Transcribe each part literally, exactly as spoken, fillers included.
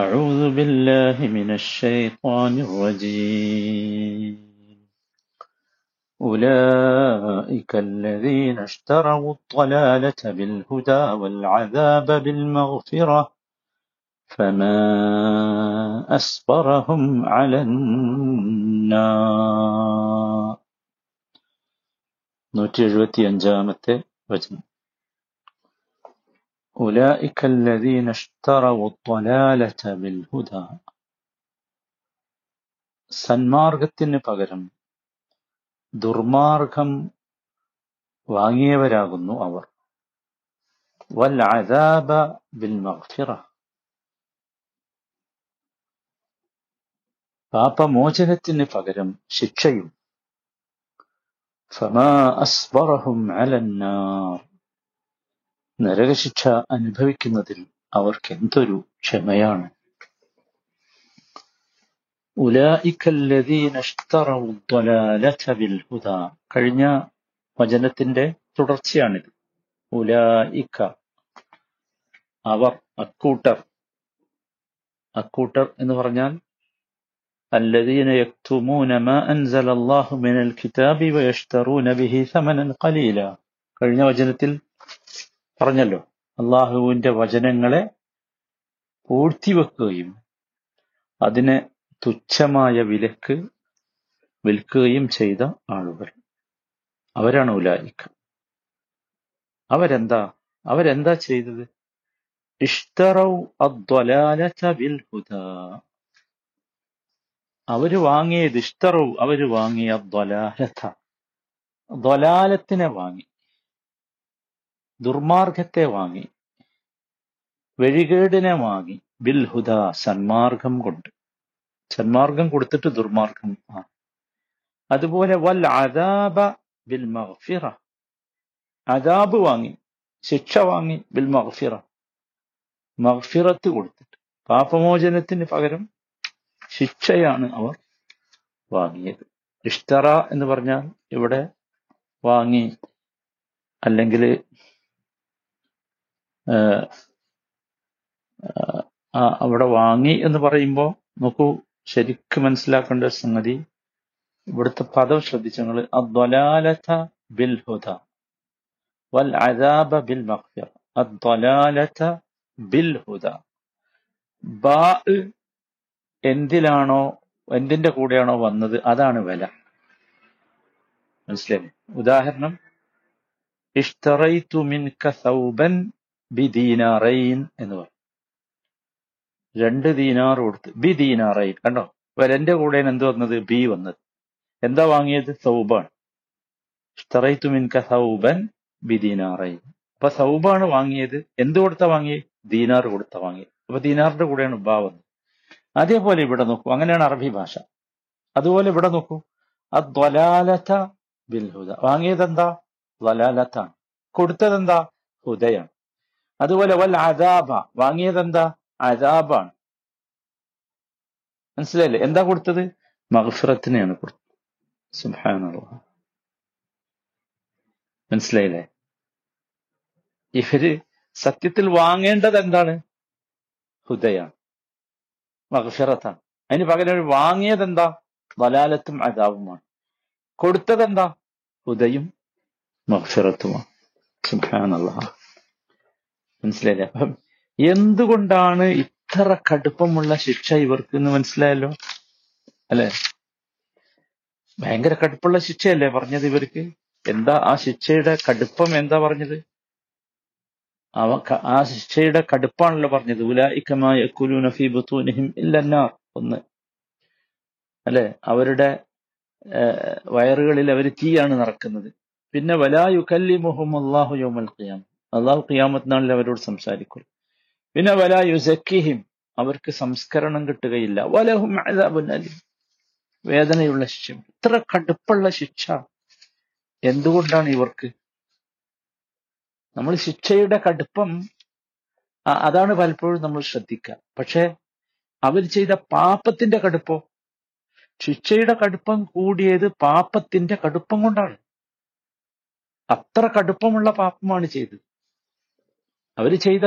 أعوذ بالله من الشيطان الرجيم أولئك الذين اشتروا الضلالة بالهدى والعذاب بالمغفرة فما أصبرهم على النار നൂറ്റി എഴുപത്തിയഞ്ചാമത്തെ വചനം أولئك الذين اشتروا الضلالة بالهدى സന്മാർഗത്തിന് പകരം ദുർമാർഗം വാങ്ങിയവരാകുന്നു അവർ. വൽഅദാബ ബിൽമഗ്ഫിറ പാപമോചനത്തിന് പകരം ശിക്ഷയും. ഫമാ അസ്ബറഹും അലന്നാർ നരകശിക്ഷ അനുഭവിക്കുന്നതിൽ അവർക്കെന്തൊരു ക്ഷമയാണ്. ഉലൈകല്ലദീന ഇശ്തറവു ദ്വലാലത ബിൽഹുദാ കഴിഞ്ഞ വചനത്തിന്റെ തുടർച്ചയാണിത്. ഉലൈക അവർ, അക്കൂട്ടർ അക്കൂട്ടർ എന്ന് പറഞ്ഞാൽ അല്ലദീന യക്തുമൂന മാ അൻസലല്ലാഹു മിനൽ കിതാബി വയശ്തറൂന ബിഹി സമനൻ ഖലീല. കഴിഞ്ഞ വചനത്തിൽ പറഞ്ഞല്ലോ, അള്ളാഹുവിന്റെ വചനങ്ങളെ പൂഴ്ത്തിവെക്കുകയും അതിനെ തുച്ഛമായ വിലക്ക് വിൽക്കുകയും ചെയ്ത ആളുകൾ അവരാണ് ഉലായിക്ക. അവരെന്താ അവരെന്താ ചെയ്തത്? ഇഷ്തറൗ അദ്വലാലത ബിൽഹുദാ അവര് വാങ്ങിയത് ഇഷ്തറൗ അവര് വാങ്ങിയ ദ്വലാലത ദ്വലാലത്തിനെ വാങ്ങി, ദുർമാർഗത്തെ വാങ്ങി, വഴികേടിനെ വാങ്ങി. ബിൽഹുദ സന്മാർഗം കൊണ്ട്, സന്മാർഗം കൊടുത്തിട്ട് ദുർമാർഗം. അതുപോലെ വൽ അദാബ ബിൽ മഗ്ഫിറ അദാബ് വാങ്ങി, ശിക്ഷ വാങ്ങി. ബിൽ മഗ്ഫിറ മഗ്ഫിറത്ത് കൊടുത്തിട്ട്, പാപമോചനത്തിന് പകരം ശിക്ഷയാണ് അവർ വാങ്ങിയത്. ഇഷ്തറ എന്ന് പറഞ്ഞാൽ ഇവിടെ വാങ്ങി, അല്ലെങ്കിൽ അവിടെ വാങ്ങി എന്ന് പറയുമ്പോൾ നോക്കൂ, ശരിക്കും മനസ്സിലാക്കേണ്ട സംഗതി ഇവിടുത്തെ പദം ശ്രദ്ധിച്ചു നിങ്ങൾ. അദ്വലാലത ബിൽ ഹുദ വൽ അദാബ ബിൽ മഗ്ഫിറ. അദ്വലാലത ബിൽ ഹുദ, ബാ എന്തിലാണോ എന്തിന്റെ കൂടെയാണോ വന്നത് അതാണ് വില. മനസ്സിലായി? ഉദാഹരണം, ഇഷ്തറൈതു മിൻക സൗബൻ ബിദീനാറൈൻ എന്ന് പറയും. രണ്ട് ദീനാർ കൊടുത്ത് ബിദീനാറൈൻ. കണ്ടോ, വലന്റെ കൂടെ എന്ത് വന്നത്? ബി വന്നത്. എന്താ വാങ്ങിയത്? സൗബാണ്. ഇഷ്തറൈതു മിൻക സൗബൻ ബിദീനാറൈൻ. അപ്പൊ സൗബാണ് വാങ്ങിയത്. എന്ത് കൊടുത്താ വാങ്ങിയത്? ദീനാർ കൊടുത്താ വാങ്ങിയത്. അപ്പൊ ദീനാറിന്റെ കൂടെയാണ് ബാ വന്നത്. അതേപോലെ ഇവിടെ നോക്കൂ, അങ്ങനെയാണ് അറബി ഭാഷ. അതുപോലെ ഇവിടെ നോക്കൂ, അദ്വലാലത ബിൽഹുദ വാങ്ങിയത് എന്താ? ദ്വലാലത്താണ്. കൊടുത്തതെന്താ? ഹുദയാണ്. അതുപോലെ വൽ അദാബ വാങ്ങിയതെന്താ? അദാബാണ്. മനസ്സിലായില്ലേ? എന്താ കൊടുത്തത്? മഗ്ഫിറത്തിനെയാണ് കൊടുത്തത്. സുബ്ഹാനല്ലാഹ്. മനസ്സിലായില്ലേ? ഇവര് സത്യത്തിൽ വാങ്ങേണ്ടത് എന്താണ്? ഹുദയാണ്, മഗ്ഫിറത്താണ്. അതിന് പകരം വാങ്ങിയതെന്താ? ദ്വലാലത്തും അദാബുമാണ്. കൊടുത്തതെന്താ? ഹുദയും മഗ്ഫിറത്തുമാണ്. സുബ്ഹാനല്ലാഹ്. മനസ്സിലായില്ലേ? അപ്പം എന്തുകൊണ്ടാണ് ഇത്ര കടുപ്പമുള്ള ശിക്ഷ ഇവർക്ക് എന്ന് മനസ്സിലായല്ലോ അല്ലെ? ഭയങ്കര കടുപ്പുള്ള ശിക്ഷയല്ലേ പറഞ്ഞത് ഇവർക്ക്? എന്താ ആ ശിക്ഷയുടെ കടുപ്പം? എന്താ പറഞ്ഞത്? അവ ആ ശിക്ഷയുടെ കടുപ്പാണല്ലോ പറഞ്ഞത്. ഉലൈക മാ യഅ്കുലൂന ഫീ ബുതൂനിഹിം ഇല്ലന്നാർ ഒന്ന് അല്ലെ? അവരുടെ വയറുകളിൽ അവർ തീയാണ് നിറക്കുന്നത്. പിന്നെ വലാ യുകല്ലിമുഹും അല്ലാഹു യൗമൽ ഖിയാമ അള്ളാഹു ഖിയാമത്ത് നാളിൽ അവരോട് സംസാരിക്കും. പിന്നെ വലാ യുസക്കിഹിം അവർക്ക് സംസ്കരണം കിട്ടുകയില്ല. വലഹും അദാബുൻ അലീം വേദനയുള്ള ശിക്ഷ. ഇത്ര കടുപ്പുള്ള ശിക്ഷ എന്തുകൊണ്ടാണ് ഇവർക്ക്? നമ്മൾ ശിക്ഷയുടെ കടുപ്പം അതാണ് പലപ്പോഴും നമ്മൾ ശ്രദ്ധിക്കുക. പക്ഷെ അവർ ചെയ്ത പാപത്തിന്റെ കടുപ്പം, ശിക്ഷയുടെ കടുപ്പം കൂടിയത് പാപത്തിന്റെ കടുപ്പം കൊണ്ടാണ്. അത്ര കടുപ്പമുള്ള പാപമാണ് ചെയ്തത്. അവര് ചെയ്ത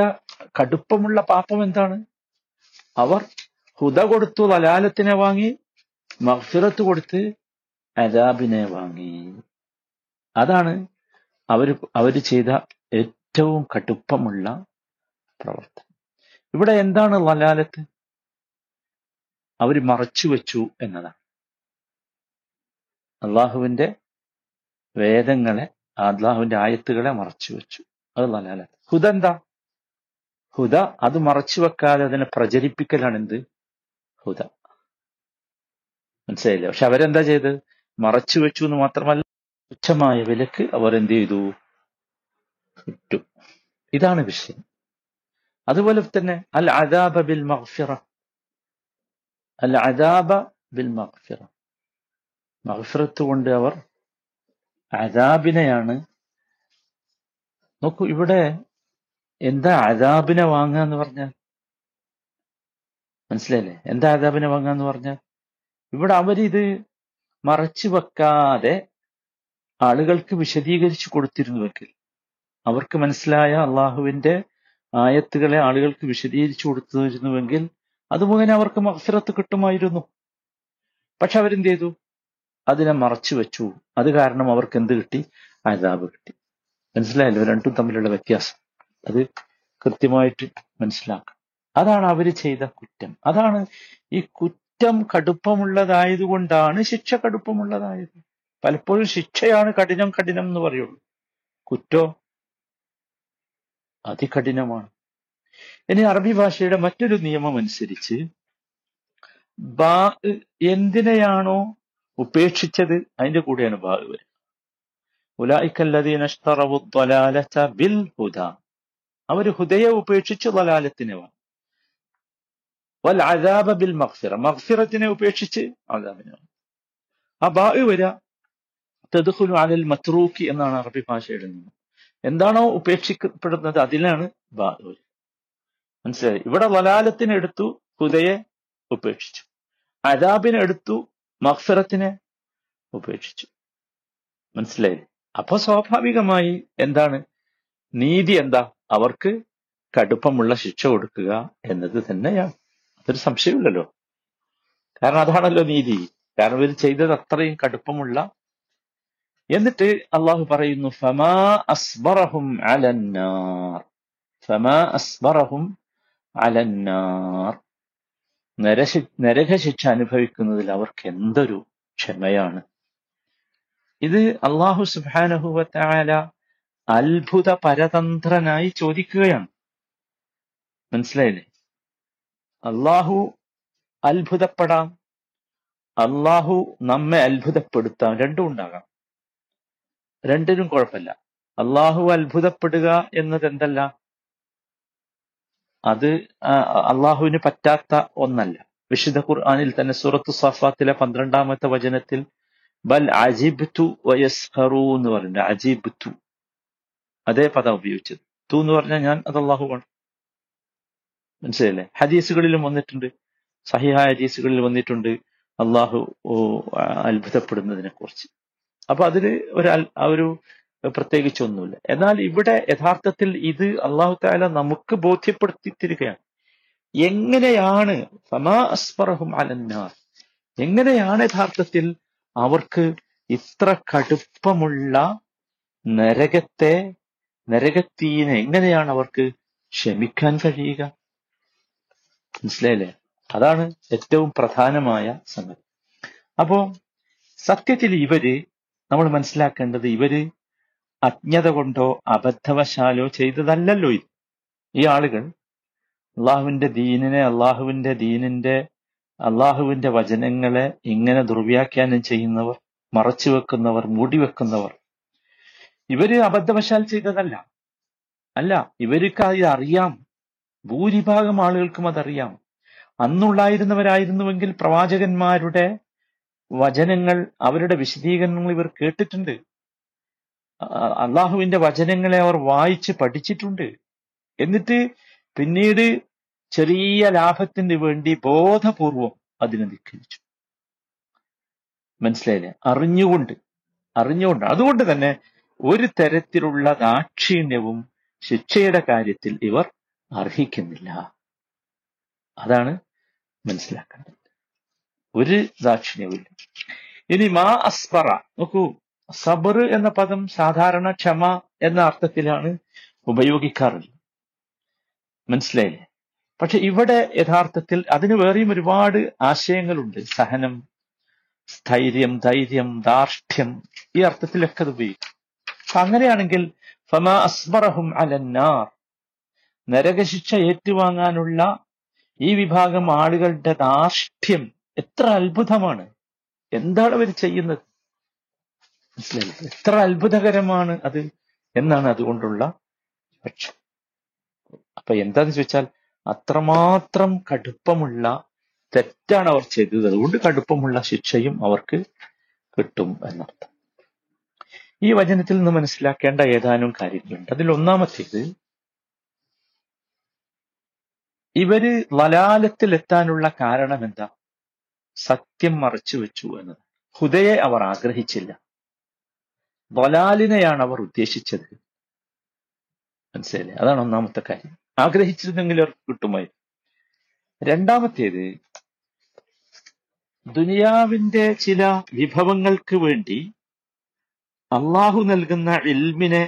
കടുപ്പമുള്ള പാപം എന്താണ്? അവർ ഹുദ കൊടുത്തു, ദലാലത്തിനെ വാങ്ങി, മഗ്ഫിറത്ത് കൊടുത്ത് അദാബിനെ വാങ്ങി. അതാണ് അവർ അവർ ചെയ്ത ഏറ്റവും കടുപ്പമുള്ള പ്രവർത്തനം. ഇവിടെ എന്താണ് ദലാലത്ത്? അവർ മറച്ചുവെച്ചു എന്നതാണ്. അള്ളാഹുവിന്റെ വേദങ്ങളെ, അള്ളാഹുവിന്റെ ആയത്തുകളെ മറച്ചുവെച്ചു, അത് ദലാലത്ത്. ഹുദ എന്താ? ഹുദ അത് മറച്ചു വെക്കാതെ അതിനെ പ്രചരിപ്പിക്കലാണ് എന്ത്? ഹുദ. മനസ്സിലായില്ലേ? പക്ഷെ അവരെന്താ ചെയ്തത്? മറച്ചു വെച്ചു എന്ന് മാത്രമല്ല, തുച്ഛമായ വിലക്ക് അവർ എന്ത് ചെയ്തു? വിറ്റു. ഇതാണ് വിഷയം. അതുപോലെ തന്നെ അൽ അദാബ ബിൽ മഗ്ഫിറ, അൽ അദാബ ബിൽ മഗ്ഫിറ, മഗ്ഫിറത്ത് കൊണ്ട് അവർ അദാബിനെയാണ്. നോക്കൂ, ഇവിടെ എന്താ അദാബിനെ വാങ്ങുക എന്ന് പറഞ്ഞാൽ? മനസ്സിലായില്ലേ? എന്താ അദാബിനെ വാങ്ങുക എന്ന് പറഞ്ഞാൽ? ഇവിടെ അവരിത് മറച്ചു വെക്കാതെ ആളുകൾക്ക് വിശദീകരിച്ചു കൊടുത്തിരുന്നുവെങ്കിൽ, അവർക്ക് മനസ്സിലായ അള്ളാഹുവിന്റെ ആയത്തുകളെ ആളുകൾക്ക് വിശദീകരിച്ചു കൊടുത്തിരുന്നുവെങ്കിൽ അത് മുഖേന അവർക്ക് മഗ്ഫിറത്ത് കിട്ടുമായിരുന്നു. പക്ഷെ അവരെന്ത് ചെയ്തു? അതിനെ മറച്ചു വെച്ചു. അത് കാരണം അവർക്ക് എന്ത് കിട്ടി? അദാബ് കിട്ടി. മനസ്സിലായല്ലോ രണ്ടും തമ്മിലുള്ള വ്യത്യാസം? അത് കൃത്യമായിട്ട് മനസ്സിലാക്കാം. അതാണ് അവർ ചെയ്ത കുറ്റം. അതാണ് ഈ കുറ്റം കടുപ്പമുള്ളതായതുകൊണ്ടാണ് ശിക്ഷ കടുപ്പമുള്ളതായത്. പലപ്പോഴും ശിക്ഷയാണ് കഠിനം കഠിനം എന്ന് പറയുള്ളൂ, കുറ്റോ അതികഠിനമാണ്. ഇനി അറബി ഭാഷയുടെ മറ്റൊരു നിയമം അനുസരിച്ച് ബാ എന്തിനെയാണോ ഉപേക്ഷിച്ചത് അതിന്റെ കൂടെയാണ് ബാ വരിക. ഉലായിക്കല്ലദീന ഇശ്തറവു ളലാലത ബിൽ ഹുദാ, അവർ ഹുദയെ ഉപേക്ഷിച്ച് ദലാലത്തിനെ വാങ്ങി. വൽ അദാബ ബിൽ മഗ്ഫിറ, മഗ്ഫിറത്തിനെ ഉപേക്ഷിച്ച് അദാബിനെ വാങ്ങി. ആ ബാ വരാ തദ്ഖുലു അലൽ മത്രൂക്കി എന്നാണ് അറബി ഭാഷയുടെ നിയമം. എന്താണോ ഉപേക്ഷിക്കപ്പെടുന്നത് അതിലാണ് ബാ വരിക. മനസ്സിലായി? ഇവിടെ ദലാലത്തിനെ എടുത്തു, ഹുദയെ ഉപേക്ഷിച്ചു. അദാബിനെ എടുത്തു, മഗ്ഫിറത്തിനെ ഉപേക്ഷിച്ചു. മനസ്സിലായി? അപ്പൊ സ്വാഭാവികമായി എന്താണ് നീതി? എന്താ? അവർക്ക് കടുപ്പമുള്ള ശിക്ഷ കൊടുക്കുക എന്നത് തന്നെയാണ്. അതൊരു സംശയമില്ലല്ലോ, കാരണം അതാണല്ലോ നീതി. കാരണം ഇവർ ചെയ്തത് അത്രയും കടുപ്പമുള്ള. എന്നിട്ട് അള്ളാഹു പറയുന്നു ഫമാ അസ്ബറഹും അലന്നാർ, ഫമാ അസ്ബറഹും അലന്നാർ, നരശി നരകശിക്ഷ അനുഭവിക്കുന്നതിൽ അവർക്ക് എന്തൊരു ക്ഷമയാണ്. ഇത് അള്ളാഹു സുബ്ഹാനഹു വ തആല അത്ഭുത പരതന്ത്രനായി ചോദിക്കുകയാണ്. മനസ്സിലായില്ലേ? അള്ളാഹു അത്ഭുതപ്പെടാം, അള്ളാഹു നമ്മെ അത്ഭുതപ്പെടുത്താം, രണ്ടും ഉണ്ടാകാം. രണ്ടിനും കുഴപ്പമില്ല. അള്ളാഹു അത്ഭുതപ്പെടുക എന്നത് എന്തല്ല, അത് അള്ളാഹുവിന് പറ്റാത്ത ഒന്നല്ല. വിശുദ്ധ ഖുർആനിൽ തന്നെ സൂറത്തു സഫാത്തിലെ പന്ത്രണ്ടാമത്തെ വചനത്തിൽ ബൽ അജിബ്തു വയസ്ഖറൂ എന്ന് പറയുന്നത്, അജിബ്തു അതേ പദം ഉപയോഗിച്ചത്. തു എന്ന് പറഞ്ഞാൽ ഞാൻ, അത് അള്ളാഹുവാണ്. മനസ്സിലായില്ലേ? ഹദീസുകളിലും വന്നിട്ടുണ്ട്, സഹിഹായ ഹദീസുകളിൽ വന്നിട്ടുണ്ട് അള്ളാഹു അത്ഭുതപ്പെടുന്നതിനെ കുറിച്ച്. അപ്പൊ അതിൽ ഒരു ഒരു പ്രത്യേകിച്ചൊന്നുമില്ല. എന്നാൽ ഇവിടെ യഥാർത്ഥത്തിൽ ഇത് അള്ളാഹു തആല നമുക്ക് ബോധ്യപ്പെടുത്തി തരികയാണ്. എങ്ങനെയാണ് ഫമാ അസ്ബറഹും അലന്നാർ, എങ്ങനെയാണ് യഥാർത്ഥത്തിൽ അവർക്ക് ഇത്ര കടുപ്പമുള്ള നരകത്തെ നരകത്തീനെ എങ്ങനെയാണ് അവർക്ക് ക്ഷമിക്കാൻ കഴിയുക? മനസ്സിലായില്ലേ? അതാണ് ഏറ്റവും പ്രധാനമായ സംഗതി. അപ്പോ സത്യത്തിൽ ഇവര്, നമ്മൾ മനസ്സിലാക്കേണ്ടത്, ഇവര് അജ്ഞത കൊണ്ടോ അബദ്ധവശാലോ ചെയ്തതല്ലല്ലോ ഇത്. ഈ ആളുകൾ അള്ളാഹുവിന്റെ ദീനിനെ, അള്ളാഹുവിന്റെ ദീനിന്റെ അള്ളാഹുവിന്റെ വചനങ്ങളെ ഇങ്ങനെ ദുർവ്യാഖ്യാനം ചെയ്യുന്നവർ, മറച്ചു വെക്കുന്നവർ, മൂടിവെക്കുന്നവർ, ഇവര് അബദ്ധവശാൽ ചെയ്തതല്ല. അല്ല, ഇവർക്ക് അത് അറിയാം. ഭൂരിഭാഗം ആളുകൾക്കും അതറിയാം. അന്നുണ്ടായിരുന്നവരായിരുന്നുവെങ്കിൽ പ്രവാചകന്മാരുടെ വചനങ്ങൾ, അവരുടെ വിശദീകരണങ്ങൾ ഇവർ കേട്ടിട്ടുണ്ട്. അള്ളാഹുവിന്റെ വചനങ്ങളെ അവർ വായിച്ച് പഠിച്ചിട്ടുണ്ട്. എന്നിട്ട് പിന്നീട് ചെറിയ ലാഭത്തിന് വേണ്ടി ബോധപൂർവം അതിനെ ധിക്കരിച്ചു. മനസ്സിലായില്ലേ? അറിഞ്ഞുകൊണ്ട് അറിഞ്ഞുകൊണ്ട് അതുകൊണ്ട് തന്നെ ഒരു തരത്തിലുള്ള ദാക്ഷിണ്യവും ശിക്ഷയുടെ കാര്യത്തിൽ ഇവർ അർഹിക്കുന്നില്ല. അതാണ് മനസ്സിലാക്കണം. ഒരു ദാക്ഷിണ്യവുമില്ല. ഇനി മാ അസ്ബറ, നോക്കൂ, സബർ എന്ന പദം സാധാരണ ക്ഷമ എന്ന അർത്ഥത്തിലാണ് ഉപയോഗിക്കാറുള്ളത്. മനസ്സിലായില്ലേ? പക്ഷെ ഇവിടെ യഥാർത്ഥത്തിൽ അതിന് വേറെയും ഒരുപാട് ആശയങ്ങളുണ്ട്. സഹനം, സ്ഥൈര്യം, ധൈര്യം, ധാർഷ്ഠ്യം, ഈ അർത്ഥത്തിലൊക്കെ അത് ഉപയോഗിക്കും. അങ്ങനെയാണെങ്കിൽ ഫമാ അസ്ബറഹും അലന്നാർ, നരകശിക്ഷ ഏറ്റുവാങ്ങാനുള്ള ഈ വിഭാഗം ആളുകളുടെ ധാർഷ്ഠ്യം എത്ര അത്ഭുതമാണ്! എന്താണ് അവർ ചെയ്യുന്നത്? മനസ്സിലായില്ലേ? എത്ര അത്ഭുതകരമാണ് അത് എന്നാണ് അതുകൊണ്ടുള്ള പക്ഷം. അപ്പൊ എന്താന്ന് ചോദിച്ചാൽ അത്രമാത്രം കടുപ്പമുള്ള തെറ്റാണ് അവർ ചെയ്തത്, അതുകൊണ്ട് കടുപ്പമുള്ള ശിക്ഷയും അവർക്ക് കിട്ടും എന്നർത്ഥം. ഈ വചനത്തിൽ നിന്ന് മനസ്സിലാക്കേണ്ട ഏതാനും കാര്യങ്ങളുണ്ട്. അതിൽ ഒന്നാമത്തേത്, ഇവര് വലാലത്തിലെത്താനുള്ള കാരണം എന്താ? സത്യം മറച്ചു വെച്ചു എന്നത്. ഹുദയെ അവർ ആഗ്രഹിച്ചില്ല, വലാലിനെയാണ് അവർ ഉദ്ദേശിച്ചത്. മനസ്സിലായില്ലേ? അതാണ് ഒന്നാമത്തെ കാര്യം. ആഗ്രഹിച്ചിരുന്നെങ്കിൽ അവർക്ക് കിട്ടുമായിരുന്നു. രണ്ടാമത്തേത്, ദുനിയാവിന്റെ ചില വിഭവങ്ങൾക്ക് വേണ്ടി അള്ളാഹു നൽകുന്ന ഇൽമിനെ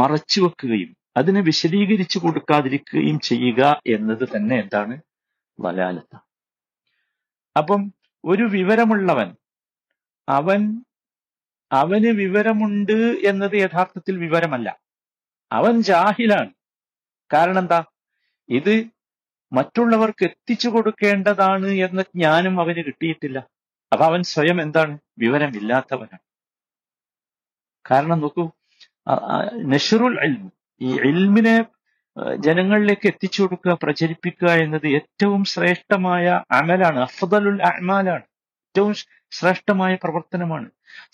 മറച്ചു വെക്കുകയും അതിനെ വിശദീകരിച്ചു കൊടുക്കാതിരിക്കുകയും ചെയ്യുക എന്നത് തന്നെ എന്താണ്? വലാലത്ത. അപ്പം ഒരു വിവരമുള്ളവൻ അവൻ അവന് വിവരമുണ്ട് എന്നത് യഥാർത്ഥത്തിൽ വിവരമല്ല, അവൻ ജാഹിലാണ്. കാരണം എന്താ? ഇത് മറ്റുള്ളവർക്ക് എത്തിച്ചു കൊടുക്കേണ്ടതാണ് എന്ന ജ്ഞാനം അവന് കിട്ടിയിട്ടില്ല. അപ്പൊ അവൻ സ്വയം എന്താണ്? വിവരമില്ലാത്തവനാണ്. കാരണം നോക്കൂ, നഷ്റുൽ ഇൽമ്, ഈ ഇൽമിനെ ജനങ്ങളിലേക്ക് എത്തിച്ചു കൊടുക്കുക, പ്രചരിപ്പിക്കുക എന്നത് ഏറ്റവും ശ്രേഷ്ഠമായ അമലാണ്, അഫ്ദലുൽ അഅ്മാലാണ്, ഏറ്റവും ശ്രേഷ്ഠമായ പ്രവർത്തനമാണ്.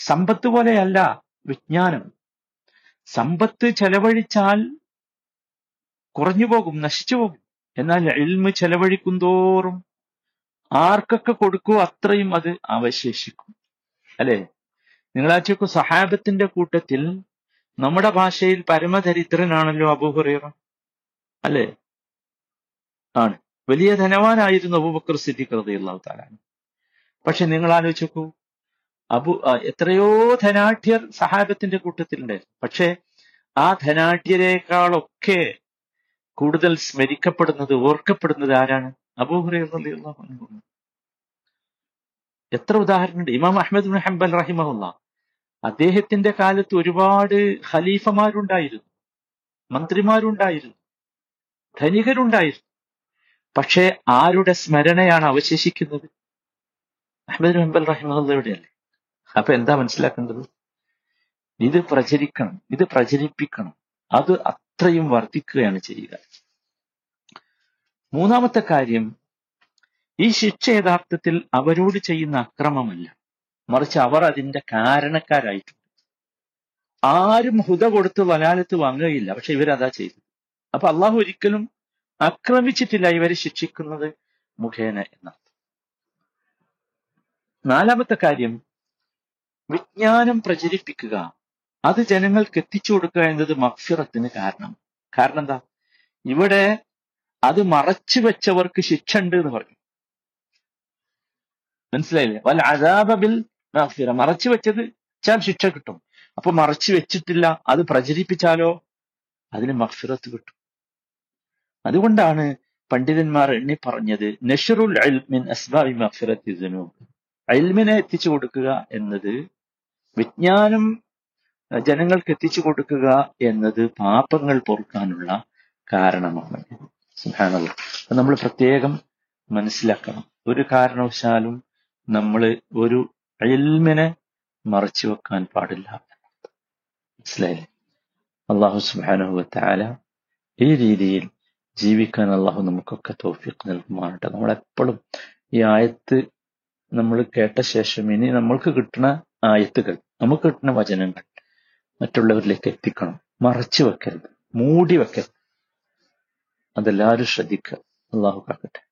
സമ്പത്ത് പോലെയല്ല വിജ്ഞാനം. സമ്പത്ത് ചെലവഴിച്ചാൽ കുറഞ്ഞു പോകും, നശിച്ചു പോകും. എന്നാൽ ഇൽമ് ചെലവഴിക്കുന്തോറും ആർക്കൊക്കെ കൊടുക്കുമോ അത്രയും അത് അവശേഷിക്കും. അല്ലെ? നിങ്ങളാച്ചൊക്കെ സഹാബത്തിന്റെ കൂട്ടത്തിൽ നമ്മുടെ ഭാഷയിൽ പരമദരിദ്രനാണല്ലോ അബൂ ഹുറൈറ, അല്ലെ? ആണ്. വലിയ ധനവാനായിരുന്നു അബൂബക്കർ സിദ്ദീഖ് റളിയല്ലാഹു തആല. പക്ഷെ നിങ്ങൾ ആലോചിക്കൂ, അബു എത്രയോ ധനാഢ്യർ സഹാബത്തിന്റെ കൂട്ടത്തിലുണ്ടായിരുന്നു. പക്ഷെ ആ ധനാഢ്യരെക്കാളൊക്കെ കൂടുതൽ സ്മരിക്കപ്പെടുന്നത്, ഓർക്കപ്പെടുന്നത് ആരാണ്? അബൂ ഹുറൈറ റളിയല്ലാഹു അൻഹു. എത്ര ഉദാഹരണമുണ്ട്. ഇമാം അഹ്മദ് ഇബ്നു ഹംബൽ റഹിമഹുല്ലാഹ്, അദ്ദേഹത്തിന്റെ കാലത്ത് ഒരുപാട് ഖലീഫമാരുണ്ടായിരുന്നു, മന്ത്രിമാരുണ്ടായിരുന്നു, ധനികരുണ്ടായിരുന്നു. പക്ഷെ ആരുടെ സ്മരണയാണ് അവശേഷിക്കുന്നത്? അഹ്മദ് ഇബ്നു ഹംബൽ റഹിമഹുള്ളയുടെ അല്ലേ? അപ്പൊ എന്താ മനസ്സിലാക്കേണ്ടത്? ഇത് പ്രചരിക്കണം, ഇത് പ്രചരിപ്പിക്കണം, അത് അത്രയും വർദ്ധിക്കുകയാണ് ചെയ്യുക. മൂന്നാമത്തെ കാര്യം, ഈ ശിക്ഷ യഥാർത്ഥത്തിൽ അവരോട് ചെയ്യുന്ന അക്രമമല്ല, മറിച്ച് അവർ അതിന്റെ കാരണക്കാരായിട്ടുണ്ട്. ആരും ഹുദ കൊടുത്ത് വലാലത്ത് വാങ്ങുകയില്ല, പക്ഷെ ഇവരതാ ചെയ്തു. അപ്പൊ അള്ളാഹു ഒരിക്കലും അക്രമിച്ചിട്ടില്ല ഇവരെ ശിക്ഷിക്കുന്നത് മുഖേന എന്നാണ്. നാലാമത്തെ കാര്യം, വിജ്ഞാനം പ്രചരിപ്പിക്കുക, അത് ജനങ്ങൾക്ക് എത്തിച്ചു കൊടുക്കുക എന്നത് മഗ്ഫിറത്തിന് കാരണം. കാരണം എന്താ? ഇവിടെ അത് മറച്ചു വെച്ചവർക്ക് ശിക്ഷ ഉണ്ട് എന്ന് പറഞ്ഞു. മനസ്സിലായില്ലേ? വൽ അദാബ ബിൽ മഗ്ഫിറ, മറച്ചു വെച്ചത് ചാൽ ശിക്ഷ കിട്ടും. അപ്പൊ മറച്ചു വെച്ചിട്ടില്ല, അത് പ്രചരിപ്പിച്ചാലോ അതിന് മഗ്ഫിറത്ത് കിട്ടും. അതുകൊണ്ടാണ് പണ്ഡിതന്മാർ എണ്ണി പറഞ്ഞത് നഷ്റുൽ ഇൽമി അസ്ബാബി മഗ്ഫിറത്തി ദുനൂബ്, ഇൽമിനെ എത്തിച്ചു കൊടുക്കുക എന്നത്, വിജ്ഞാനം ജനങ്ങൾക്ക് എത്തിച്ചു കൊടുക്കുക എന്നത് പാപങ്ങൾ പൊറുക്കാനുള്ള കാരണമാണ്. സുബ്ഹാനല്ലാഹ്, നമ്മൾ പ്രത്യേകം മനസ്സിലാക്കണം. ഒരു കാരണവശാലും നമ്മൾ ഒരു ഇൽമിനെ മറച്ചു വെക്കാൻ പാടില്ല. മനസ്സിലായില്ലേ? അള്ളാഹു സുബ്ഹാനഹു വ തആല ഈ രീതിയിൽ ജീവിക്കാൻ അള്ളാഹു നമുക്കൊക്കെ തൗഫീഖ് നൽകുമാറാകട്ടെ. നമ്മളെപ്പോഴും ഈ ആയത്ത് നമ്മൾ കേട്ട ശേഷം ഇനി നമ്മൾക്ക് കിട്ടുന്ന ആയത്തുകൾ, നമുക്ക് കിട്ടുന്ന വചനങ്ങൾ മറ്റുള്ളവരിലേക്ക് എത്തിക്കണം. മറച്ചു വെക്കരുത്, മൂടി വെക്കരുത്. അതെല്ലാവരും ശ്രദ്ധിക്കുക. അള്ളാഹു കാക്കട്ടെ.